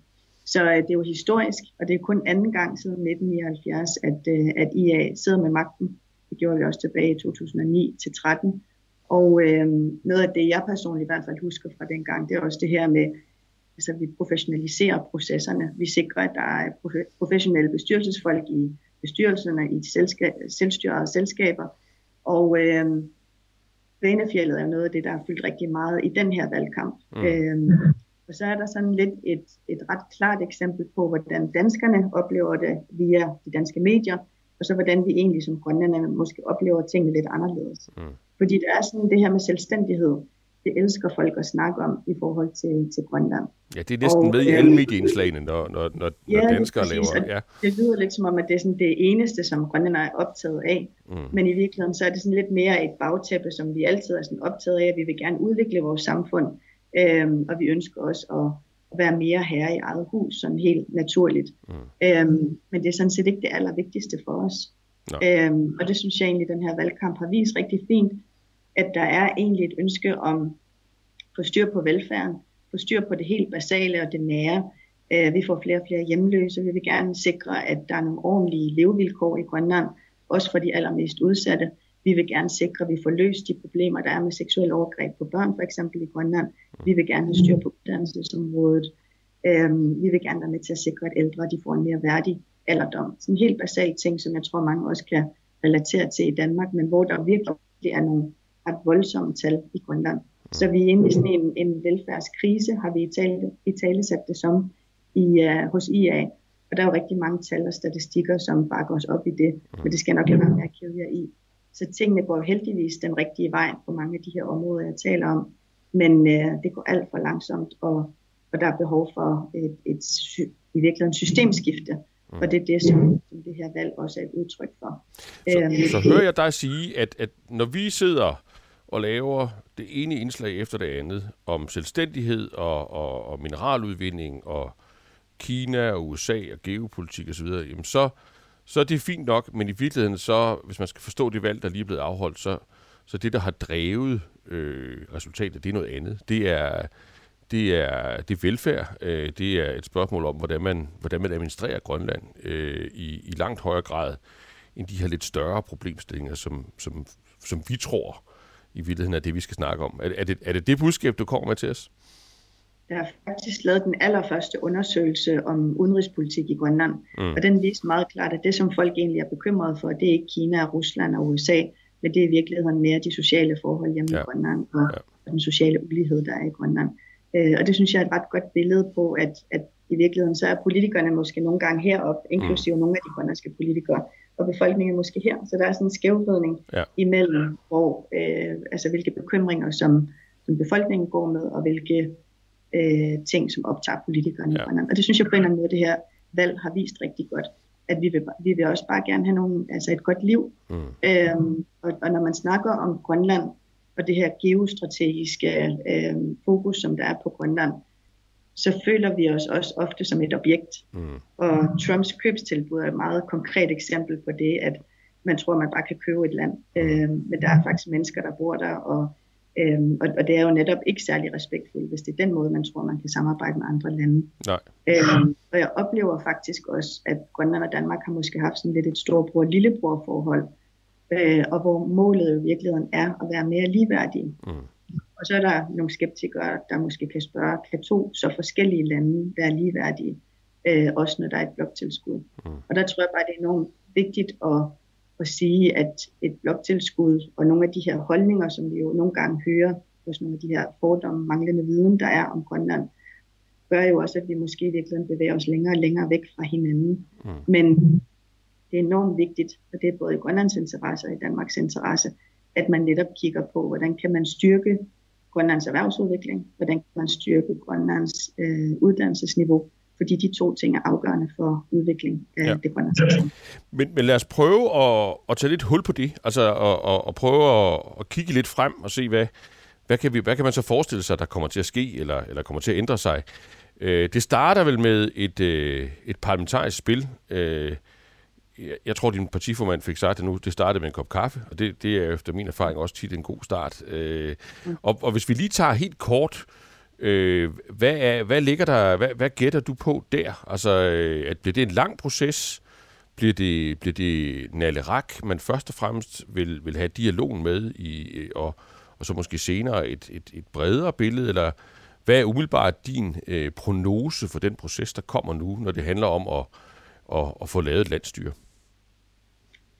Så det er jo historisk, og det er kun anden gang siden nitten nioghalvfjerds, at, at I A sidder med magten. Det gjorde vi også tilbage i to tusind og ni til tretten. Og øh, noget af det, jeg personligt i hvert fald husker fra dengang, det er også det her med, altså vi professionaliserer processerne. Vi sikrer, at der er professionelle bestyrelsesfolk i bestyrelserne, i selska- selvstyrede selskaber. Og øh, Kvanefjeldet er jo noget af det, der har fyldt rigtig meget i den her valgkamp. Mm. Øh, og så er der sådan lidt et, et ret klart eksempel på, hvordan danskerne oplever det via de danske medier, og så hvordan vi egentlig som grønlænderne måske oplever tingene lidt anderledes. Mm. Fordi der er sådan det her med selvstændighed. Det elsker folk at snakke om i forhold til, til Grønland. Ja, det er næsten og, med i alle øh, medieindslagene, når, når, når, ja, når danskere præcis, lever. Ja. Det lyder lidt som om, at det er sådan det eneste, som grønlændere er optaget af. Mm. Men i virkeligheden, så er det sådan lidt mere et bagtæppe, som vi altid er sådan optaget af. Vi vil gerne udvikle vores samfund, øhm, og vi ønsker også at, at være mere herre i eget hus, sådan helt naturligt. Mm. Øhm, men det er sådan set ikke det allervigtigste for os. Øhm, og det synes jeg egentlig, den her valgkamp har vist rigtig fint, at der er egentlig et ønske om at få styr på velfærden, få styr på det helt basale og det nære. Vi får flere og flere hjemløse, vi vil gerne sikre, at der er nogle ordentlige levevilkår i Grønland, også for de allermest udsatte. Vi vil gerne sikre, at vi får løst de problemer, der er med seksuelle overgreb på børn, for eksempel i Grønland. Vi vil gerne have styr på uddannelsesområdet. Vi vil gerne være med til at sikre, at ældre de får en mere værdig alderdom. Sådan en helt basal ting, som jeg tror, mange også kan relatere til i Danmark, men hvor der virkelig er nogle ret voldsomme tal i Grønland. Så vi er inde i sådan en, en velfærdskrise, har vi i talesat det som i, uh, hos I A. Og der er jo rigtig mange tal og statistikker, som bakker os op i det, men det skal nok lade være med at kede jer i. Så tingene går heldigvis den rigtige vej på mange af de her områder, jeg taler om, men uh, det går alt for langsomt, og, og der er behov for et, et sy, i virkeligheden systemskifte. Og det er det, som, som det her valg også er et udtryk for. Så, æm, så hører jeg dig sige, at, at når vi sidder og laver det ene indslag efter det andet om selvstændighed og, og, og mineraludvinding og Kina og U S A og geopolitik osv., jamen så, så er det fint nok, men i virkeligheden så, hvis man skal forstå det valg, der lige er blevet afholdt, så, så det, der har drevet øh, resultatet, det er noget andet. Det er... Det er, det er velfærd. Det er et spørgsmål om, hvordan man, hvordan man administrerer Grønland øh, i, i langt højere grad end de her lidt større problemstillinger, som, som, som vi tror i virkeligheden er det, vi skal snakke om. Er, er, det, er det det budskab, du kommer med til os? Der er faktisk lavet den allerførste undersøgelse om udenrigspolitik i Grønland, mm. og den viser meget klart, at det, som folk egentlig er bekymret for, det er ikke Kina, Rusland og U S A, men det er i virkeligheden mere de sociale forhold hjemme ja. i Grønland og ja. den sociale ulighed, der er i Grønland. Og det synes jeg er et ret godt billede på, at, at i virkeligheden så er politikerne måske nogle gange heroppe, inklusive nogle af de grønlandske politikere, og befolkningen måske her. Så der er sådan en skævvridning ja. imellem, hvor, øh, altså, hvilke bekymringer, som, som befolkningen går med, og hvilke øh, ting, som optager politikerne ja. i Grønland. Og det synes jeg på en eller anden måde, det her valg har vist rigtig godt. At vi vil, vi vil også bare gerne have nogle, altså et godt liv. Mm. Øhm, og, og når man snakker om Grønland, og det her geostrategiske øh, fokus, som der er på Grønland, så føler vi os også ofte som et objekt. Mm. Og Trumps købstilbud er et meget konkret eksempel på det, at man tror, man bare kan købe et land. Øh, men der er faktisk mennesker, der bor der, og, øh, og, og det er jo netop ikke særlig respektfuldt, hvis det er den måde, man tror, man kan samarbejde med andre lande. Nej. Øh, og jeg oplever faktisk også, at Grønland og Danmark har måske haft sådan lidt et storbror-lillebror-forhold, Øh, og hvor målet jo i virkeligheden er at være mere ligeværdige. Mm. Og så er der nogle skeptikere, der måske kan spørge, kan to så forskellige lande være ligeværdige, øh, også når der er et bloktilskud. Mm. Og der tror jeg bare, det er enormt vigtigt at, at sige, at et bloktilskud og nogle af de her holdninger, som vi jo nogle gange hører hos nogle af de her fordomme, manglende viden, der er om Grønland, gør jo også, at vi måske i virkeligheden bevæger os længere og længere væk fra hinanden. Mm. Men det er enormt vigtigt, og det er både i Grønlands interesse og i Danmarks interesse, at man netop kigger på, hvordan kan man styrke Grønlands erhvervsudvikling, hvordan kan man styrke Grønlands øh, uddannelsesniveau, fordi de to ting er afgørende for udvikling af ja. det grønlandske samfund. Men, men lad os prøve at, at tage lidt hul på det, altså og, og, og prøve at og kigge lidt frem og se, hvad, hvad, kan vi, hvad kan man så forestille sig, der kommer til at ske, eller, eller kommer til at ændre sig. Øh, det starter vel med et, øh, et parlamentarisk spil, øh, jeg tror, din partiformand fik sagt det nu, det startede med en kop kaffe, og det, det er efter min erfaring også tit en god start. Øh, og, og hvis vi lige tager helt kort, øh, hvad, er, hvad ligger der, hvad, hvad gætter du på der? Altså, øh, at bliver det en lang proces? Bliver det, bliver det Naleraq, man først og fremmest vil, vil have dialogen med, i, og, og så måske senere et, et, et bredere billede? Eller hvad er umiddelbart din øh, prognose for den proces, der kommer nu, når det handler om at, at, at få lavet et landsstyre?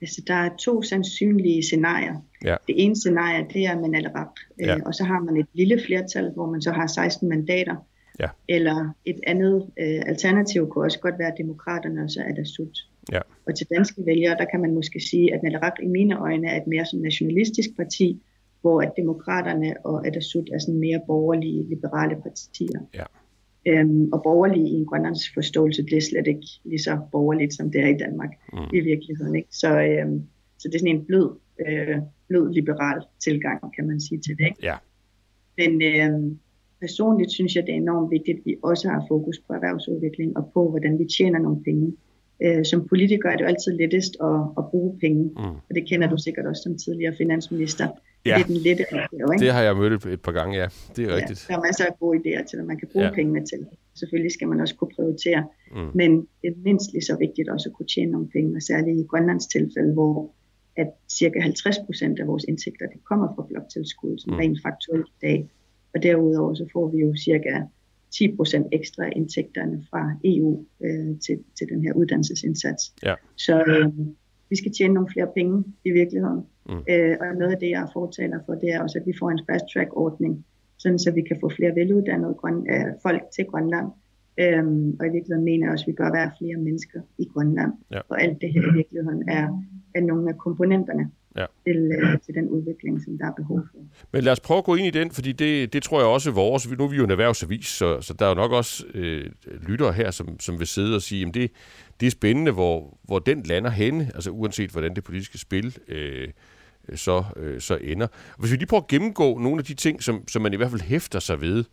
Altså, der er to sandsynlige scenarier. Ja. Det ene scenarie, det er Manal Rakh, ja. øh, og så har man et lille flertal, hvor man så har seksten mandater. Ja. Eller et andet øh, alternativ kunne også godt være Demokraterne, og så Atassut. Ja. Og til danske vælgere, der kan man måske sige, at Naleraq i mine øjne er et mere som nationalistisk parti, hvor at Demokraterne og Atassut er sådan mere borgerlige, liberale partier. Ja. Øhm, og borgerlige i en grønlandsk forståelse, det er slet ikke lige så borgerligt, som det er i Danmark mm. i virkeligheden. Ikke? Så, øhm, så det er sådan en blød, øh, blød liberal tilgang, kan man sige til det. Ikke? Ja. Men øhm, personligt synes jeg, det er enormt vigtigt, at vi også har fokus på erhvervsudvikling og på, hvordan vi tjener nogle penge. Som politiker er det altid lettest at, at bruge penge, mm. og det kender du sikkert også som tidligere finansminister. Ja. Det er den lette opgave, ikke? Det har jeg mødt et par gange, ja. Det er ja, rigtigt. Der er masser af gode idéer til, hvad man kan bruge ja. pengene til. Selvfølgelig skal man også kunne prioritere, mm. men det er mindst lige så vigtigt også at kunne tjene nogle penge, og særligt i Grønlands tilfælde, hvor at cirka halvtreds procent af vores indtægter det kommer fra bloktilskud, som mm. rent faktuelt i dag, og derudover så får vi jo cirka ti procent ekstra af indtægterne fra E U øh, til, til den her uddannelsesindsats. Ja. Så øh, vi skal tjene nogle flere penge i virkeligheden. Mm. Øh, og noget af det, jeg er fortaler for, det er også, at vi får en fast-track-ordning, sådan så vi kan få flere veluddannede grøn, øh, folk til Grønland. Øh, og i virkeligheden mener jeg også, at vi bør være flere mennesker i Grønland. Ja. Og alt det her i virkeligheden er, er nogle af komponenterne. Ja. Til, øh, til den udvikling, som der er behov for. Men lad os prøve at gå ind i den, fordi det, det tror jeg også vores. Nu er vi jo en erhvervsavis, så, så der er jo nok også øh, lyttere her, som, som vil sidde og sige, jamen det, det er spændende, hvor, hvor den lander henne, altså uanset hvordan det politiske spil øh, så, øh, så ender. Og hvis vi lige prøver at gennemgå nogle af de ting, som, som man i hvert fald hæfter sig ved,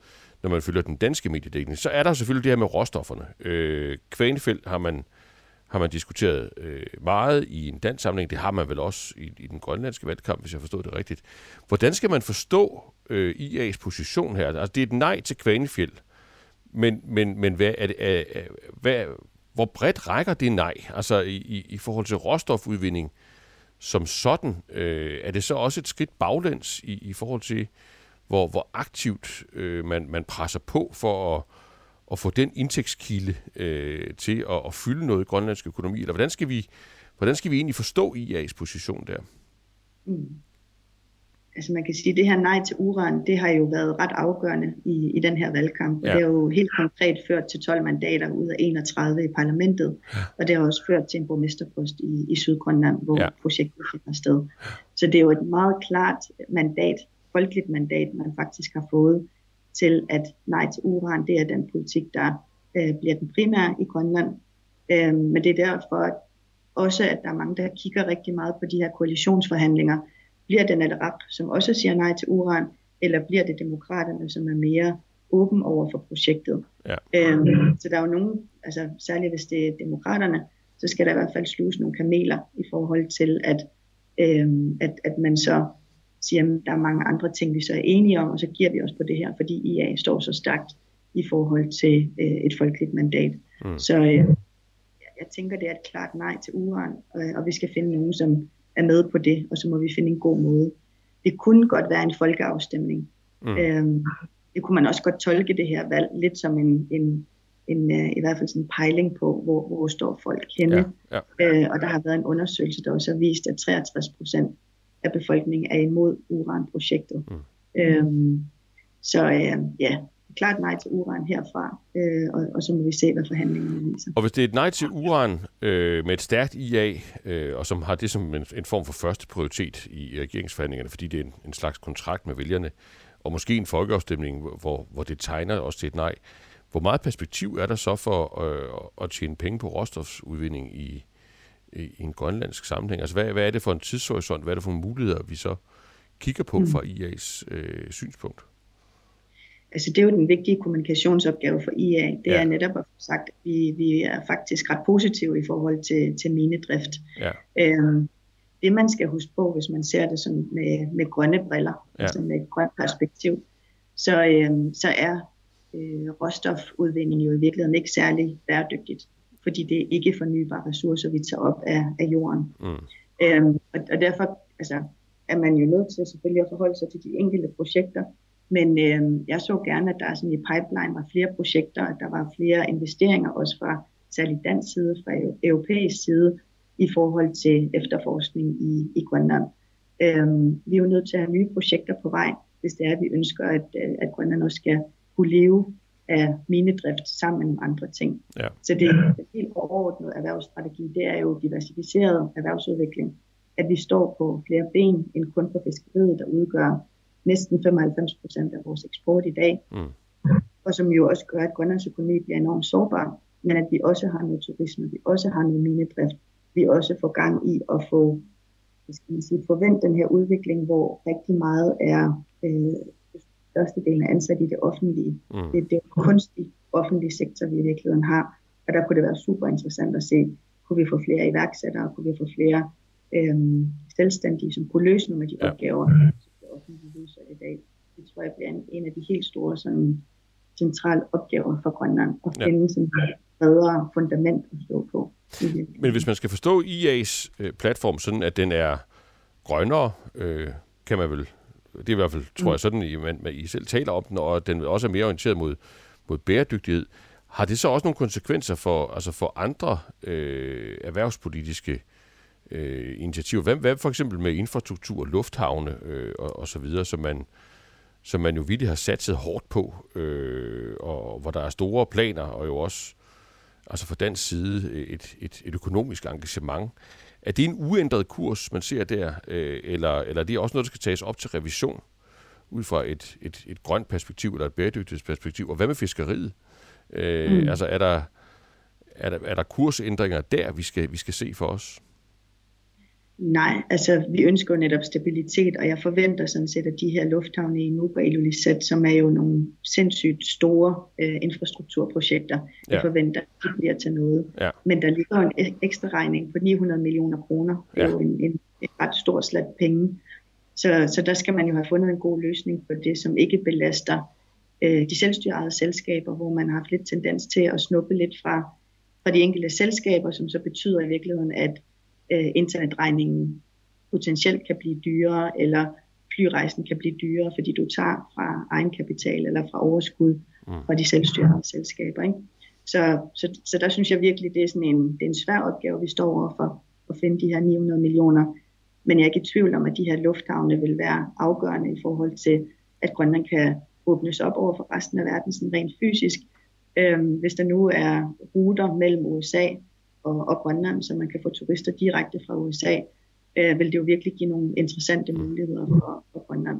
når man følger den danske mediedækning, så er der selvfølgelig det her med råstofferne. Øh, Kvanefjeld har man har man diskuteret øh, meget i en dansk sammenhæng. Det har man vel også i, i den grønlandske valgkamp, hvis jeg forstod det rigtigt. Hvordan skal man forstå øh, I A's position her? Altså, det er et nej til Kvanefjeld, men, men, men hvad er det, er, hvad, hvor bredt rækker det nej? Altså, i, i, i forhold til råstofudvinding som sådan, øh, er det så også et skridt baglæns i, i forhold til, hvor, hvor aktivt øh, man, man presser på for at og få den indtægtskilde øh, til at, at fylde noget i grønlandsk økonomi? Eller hvordan skal vi, hvordan skal vi egentlig forstå I A's position der? Mm. Altså man kan sige, at det her nej til uran, det har jo været ret afgørende i, i den her valgkamp. Ja. Det har jo helt konkret ført til tolv mandater ud af enogtredive i parlamentet, ja. Og det har også ført til en borgmesterpost i, i Sydgrønland, hvor ja. projektet finder sted. Ja. Så det er jo et meget klart mandat, folkeligt mandat, man faktisk har fået, til at nej til uran, det er den politik, der øh, bliver den primære i Grønland. Øh, men det er derfor også, at der er mange, der kigger rigtig meget på de her koalitionsforhandlinger. Bliver det Naleraq, som også siger nej til uran, eller bliver det Demokraterne, som er mere åben over for projektet? Ja. Øh, så der er jo nogen, altså særligt hvis det er Demokraterne, så skal der i hvert fald sluges nogle kameler i forhold til, at, øh, at, at man så siger, at der er mange andre ting, vi så er enige om, og så giver vi os på det her, fordi I A står så stærkt i forhold til øh, et folkeligt mandat. Mm. Så øh, jeg tænker, det er et klart nej til uran, øh, og vi skal finde nogen, som er med på det, og så må vi finde en god måde. Det kunne godt være en folkeafstemning. Mm. Øh, det kunne man også godt tolke det her valg lidt som en, en, en øh, i hvert fald sådan en pejling på, hvor, hvor står folk henne. Ja, ja. Øh, og der har været en undersøgelse, der også har vist, at treogtres procent af befolkningen er imod uranprojektet. Mm. Øhm, så øh, ja, klart nej til uran herfra, øh, og, og så må vi se, hvad forhandlingerne viser. Og hvis det er et nej til uran øh, med et stærkt I A, øh, og som har det som en, en form for første prioritet i regeringsforhandlingerne, fordi det er en, en slags kontrakt med vælgerne, og måske en folkeafstemning, hvor, hvor det tegner også til et nej, hvor meget perspektiv er der så for øh, at tjene penge på råstofsudvinding i i en grønlandsk sammenhæng? Altså, hvad, hvad er det for en tidshorisont? Hvad er det for nogle muligheder, vi så kigger på fra I A's øh, synspunkt? Altså, det er jo den vigtige kommunikationsopgave for I A. Det ja. er netop at få sagt, at vi, vi er faktisk ret positive i forhold til, til minedrift. Ja. Øhm, det, man skal huske på, hvis man ser det sådan med, med grønne briller, ja. altså med et grønt perspektiv, så, øhm, så er øh, råstofudvinding jo i virkeligheden ikke særlig bæredygtigt, fordi det er ikke fornybare ressourcer, vi tager op af, af jorden. Mm. Øhm, og, og derfor altså, er man jo nødt til selvfølgelig at forholde sig til de enkelte projekter, men øhm, jeg så gerne, at der sådan i pipeline var flere projekter, at der var flere investeringer, også fra særligt dansk side, fra europæisk side, i forhold til efterforskning i, i Grønland. Øhm, vi er jo nødt til at have nye projekter på vej, hvis det er, at vi ønsker, at, at Grønland også skal kunne leve af minedrift sammen med andre ting. Ja. Så det er en helt overordnet erhvervsstrategi, det er jo diversificeret erhvervsudvikling, at vi står på flere ben end kun på fiskeriet, der udgør næsten femoghalvfems procent af vores eksport i dag, mm. og som jo også gør, at Grønlands økonomi bliver enormt sårbar, men at vi også har noget turisme, vi også har noget minedrift, vi også får gang i at få, skal man sige, forvente den her udvikling, hvor rigtig meget er øh, størstedelen er ansat i det offentlige. Mm. Det, det er jo kunstig offentlig sektor, vi i virkeligheden har, og der kunne det være super interessant at se, kunne vi få flere iværksættere, kunne vi få flere øh, selvstændige, som kunne løse nogle af de ja. opgaver, som det offentlige løser i dag. Det tror jeg bliver en, en af de helt store sådan, centrale opgaver for Grønland, at ja. finde sådan et bedre fundament at stå på. Men hvis man skal forstå I A's øh, platform sådan, at den er grønnere, øh, kan man vel, det er i hvert fald, tror jeg, sådan, I, man, I selv taler om den, og den også er mere orienteret mod, mod bæredygtighed. Har det så også nogle konsekvenser for, altså for andre øh, erhvervspolitiske øh, initiativer? Hvad, hvad for eksempel med infrastruktur, lufthavne øh, og, og så videre, som man, som man jo virkelig har satset hårdt på, øh, og hvor der er store planer, og jo også altså fra dansk side et, et, et økonomisk engagement. Er det en uændret kurs, man ser der, eller, eller er det også noget, der skal tages op til revision ud fra et, et, et grønt perspektiv eller et bæredygtighedsperspektiv? Og hvad med fiskeriet? Mm. Øh, altså er der, er, der, er der kursændringer der, vi skal, vi skal se for os? Nej, altså vi ønsker jo netop stabilitet, og jeg forventer sådan set, at de her lufthavne i Nuuk og Ilulissat, som er jo nogle sindssygt store øh, infrastrukturprojekter, ja. jeg forventer, at de bliver til noget. Ja. Men der ligger en ekstra regning på ni hundrede millioner kroner. Det er ja. jo en, en, en ret stor slat penge. Så, så der skal man jo have fundet en god løsning på det, som ikke belaster øh, de selvstyrede selskaber, hvor man har haft lidt tendens til at snuppe lidt fra, fra de enkelte selskaber, som så betyder i virkeligheden, at internetregningen potentielt kan blive dyrere, eller flyrejsen kan blive dyrere, fordi du tager fra egenkapital eller fra overskud fra de selvstyrede selskaber. Ikke? Så, så, så der synes jeg virkelig, det er sådan en, det er en svær opgave, vi står overfor, at finde de her ni hundrede millioner. Men jeg er ikke i tvivl om, at de her lufthavne vil være afgørende i forhold til, at Grønland kan åbnes op over for resten af verden sådan rent fysisk. Øhm, hvis der nu er ruter mellem U S A Og, og Grønland, så man kan få turister direkte fra U S A, øh, vil det jo virkelig give nogle interessante muligheder for, for Grønland.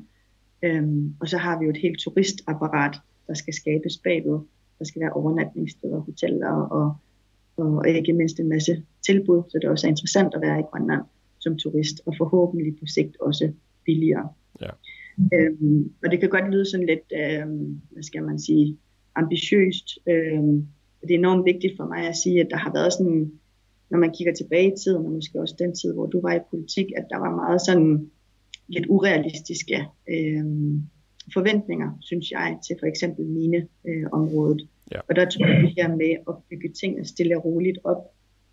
Øhm, og så har vi jo et helt turistapparat, der skal skabes bagved. Der skal være overnatningssteder, hoteller og, og, og ikke mindst en masse tilbud, så det også er interessant at være i Grønland som turist, og forhåbentlig på sigt også billigere. Ja. Øhm, og det kan godt lyde sådan lidt, øhm, hvad skal man sige, ambitiøst, øhm, det er enormt vigtigt for mig at sige, at der har været sådan, når man kigger tilbage i tiden, og måske også den tid, hvor du var i politik, at der var meget sådan lidt urealistiske øh, forventninger, synes jeg, til for eksempel mine øh, området. Ja. Og der tror jeg, det her med at bygge tingene stille og roligt op,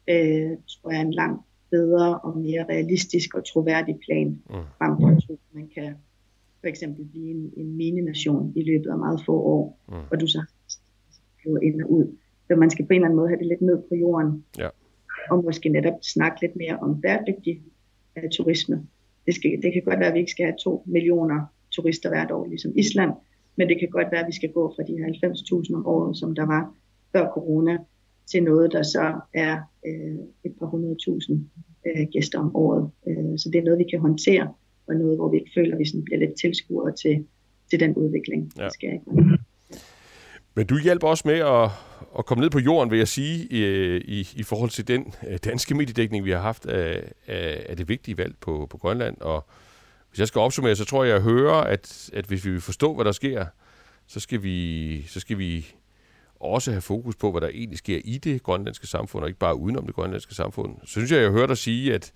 øh, tror jeg er en langt bedre og mere realistisk og troværdig plan, mm. frem for at tro, at man kan for eksempel blive en, en minenation i løbet af meget få år, mm. og du så flyver ind og ud. Så man skal på en eller anden måde have det lidt ned på jorden, ja. og måske netop snakke lidt mere om bæredygtig uh, turisme. Det, skal, det kan godt være, at vi ikke skal have to millioner turister hvert år, ligesom Island, men det kan godt være, at vi skal gå fra de halvfems tusind om året, som der var før corona, til noget, der så er uh, et par hundrede tusind uh, gæster om året. Uh, så det er noget, vi kan håndtere, og noget, hvor vi ikke føler, at vi sådan bliver lidt tilskuere til, til den udvikling, ja. der sker i Grønland. Men du hjælper også med at, at komme ned på jorden, vil jeg sige, i, i forhold til den danske mediedækning, vi har haft af, af det vigtige valg på, på Grønland. Og hvis jeg skal opsummere, så tror jeg, at jeg hører, at, at hvis vi vil forstå, hvad der sker, så skal, vi, så skal vi også have fokus på, hvad der egentlig sker i det grønlandske samfund, og ikke bare udenom det grønlandske samfund. Så synes jeg, at jeg hører dig sige, at,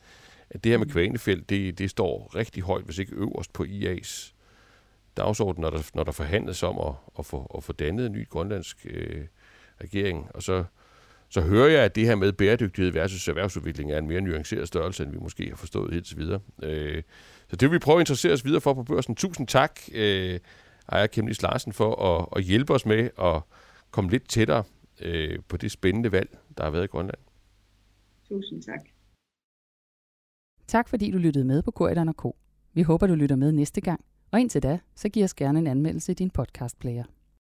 at det her med Kvanefjeld, det, det står rigtig højt, hvis ikke øverst på I A's dagsorden, når der, når der forhandles om at, at, få, at få dannet en ny grønlandsk øh, regering. Og så, så hører jeg, at det her med bæredygtighed versus erhvervsudvikling er en mere nuanceret størrelse, end vi måske har forstået helt så videre. Øh, så det vil vi prøve at interessere os videre for på Børsen. Tusind tak, øh, Aaja Chemnitz Larsen, for at, at hjælpe os med at komme lidt tættere øh, på det spændende valg, der har været i Grønland. Tusind tak. Tak fordi du lyttede med på K et punktum K. Vi håber, du lytter med næste gang, og indtil da, så giv os gerne en anmeldelse i din podcastplayer.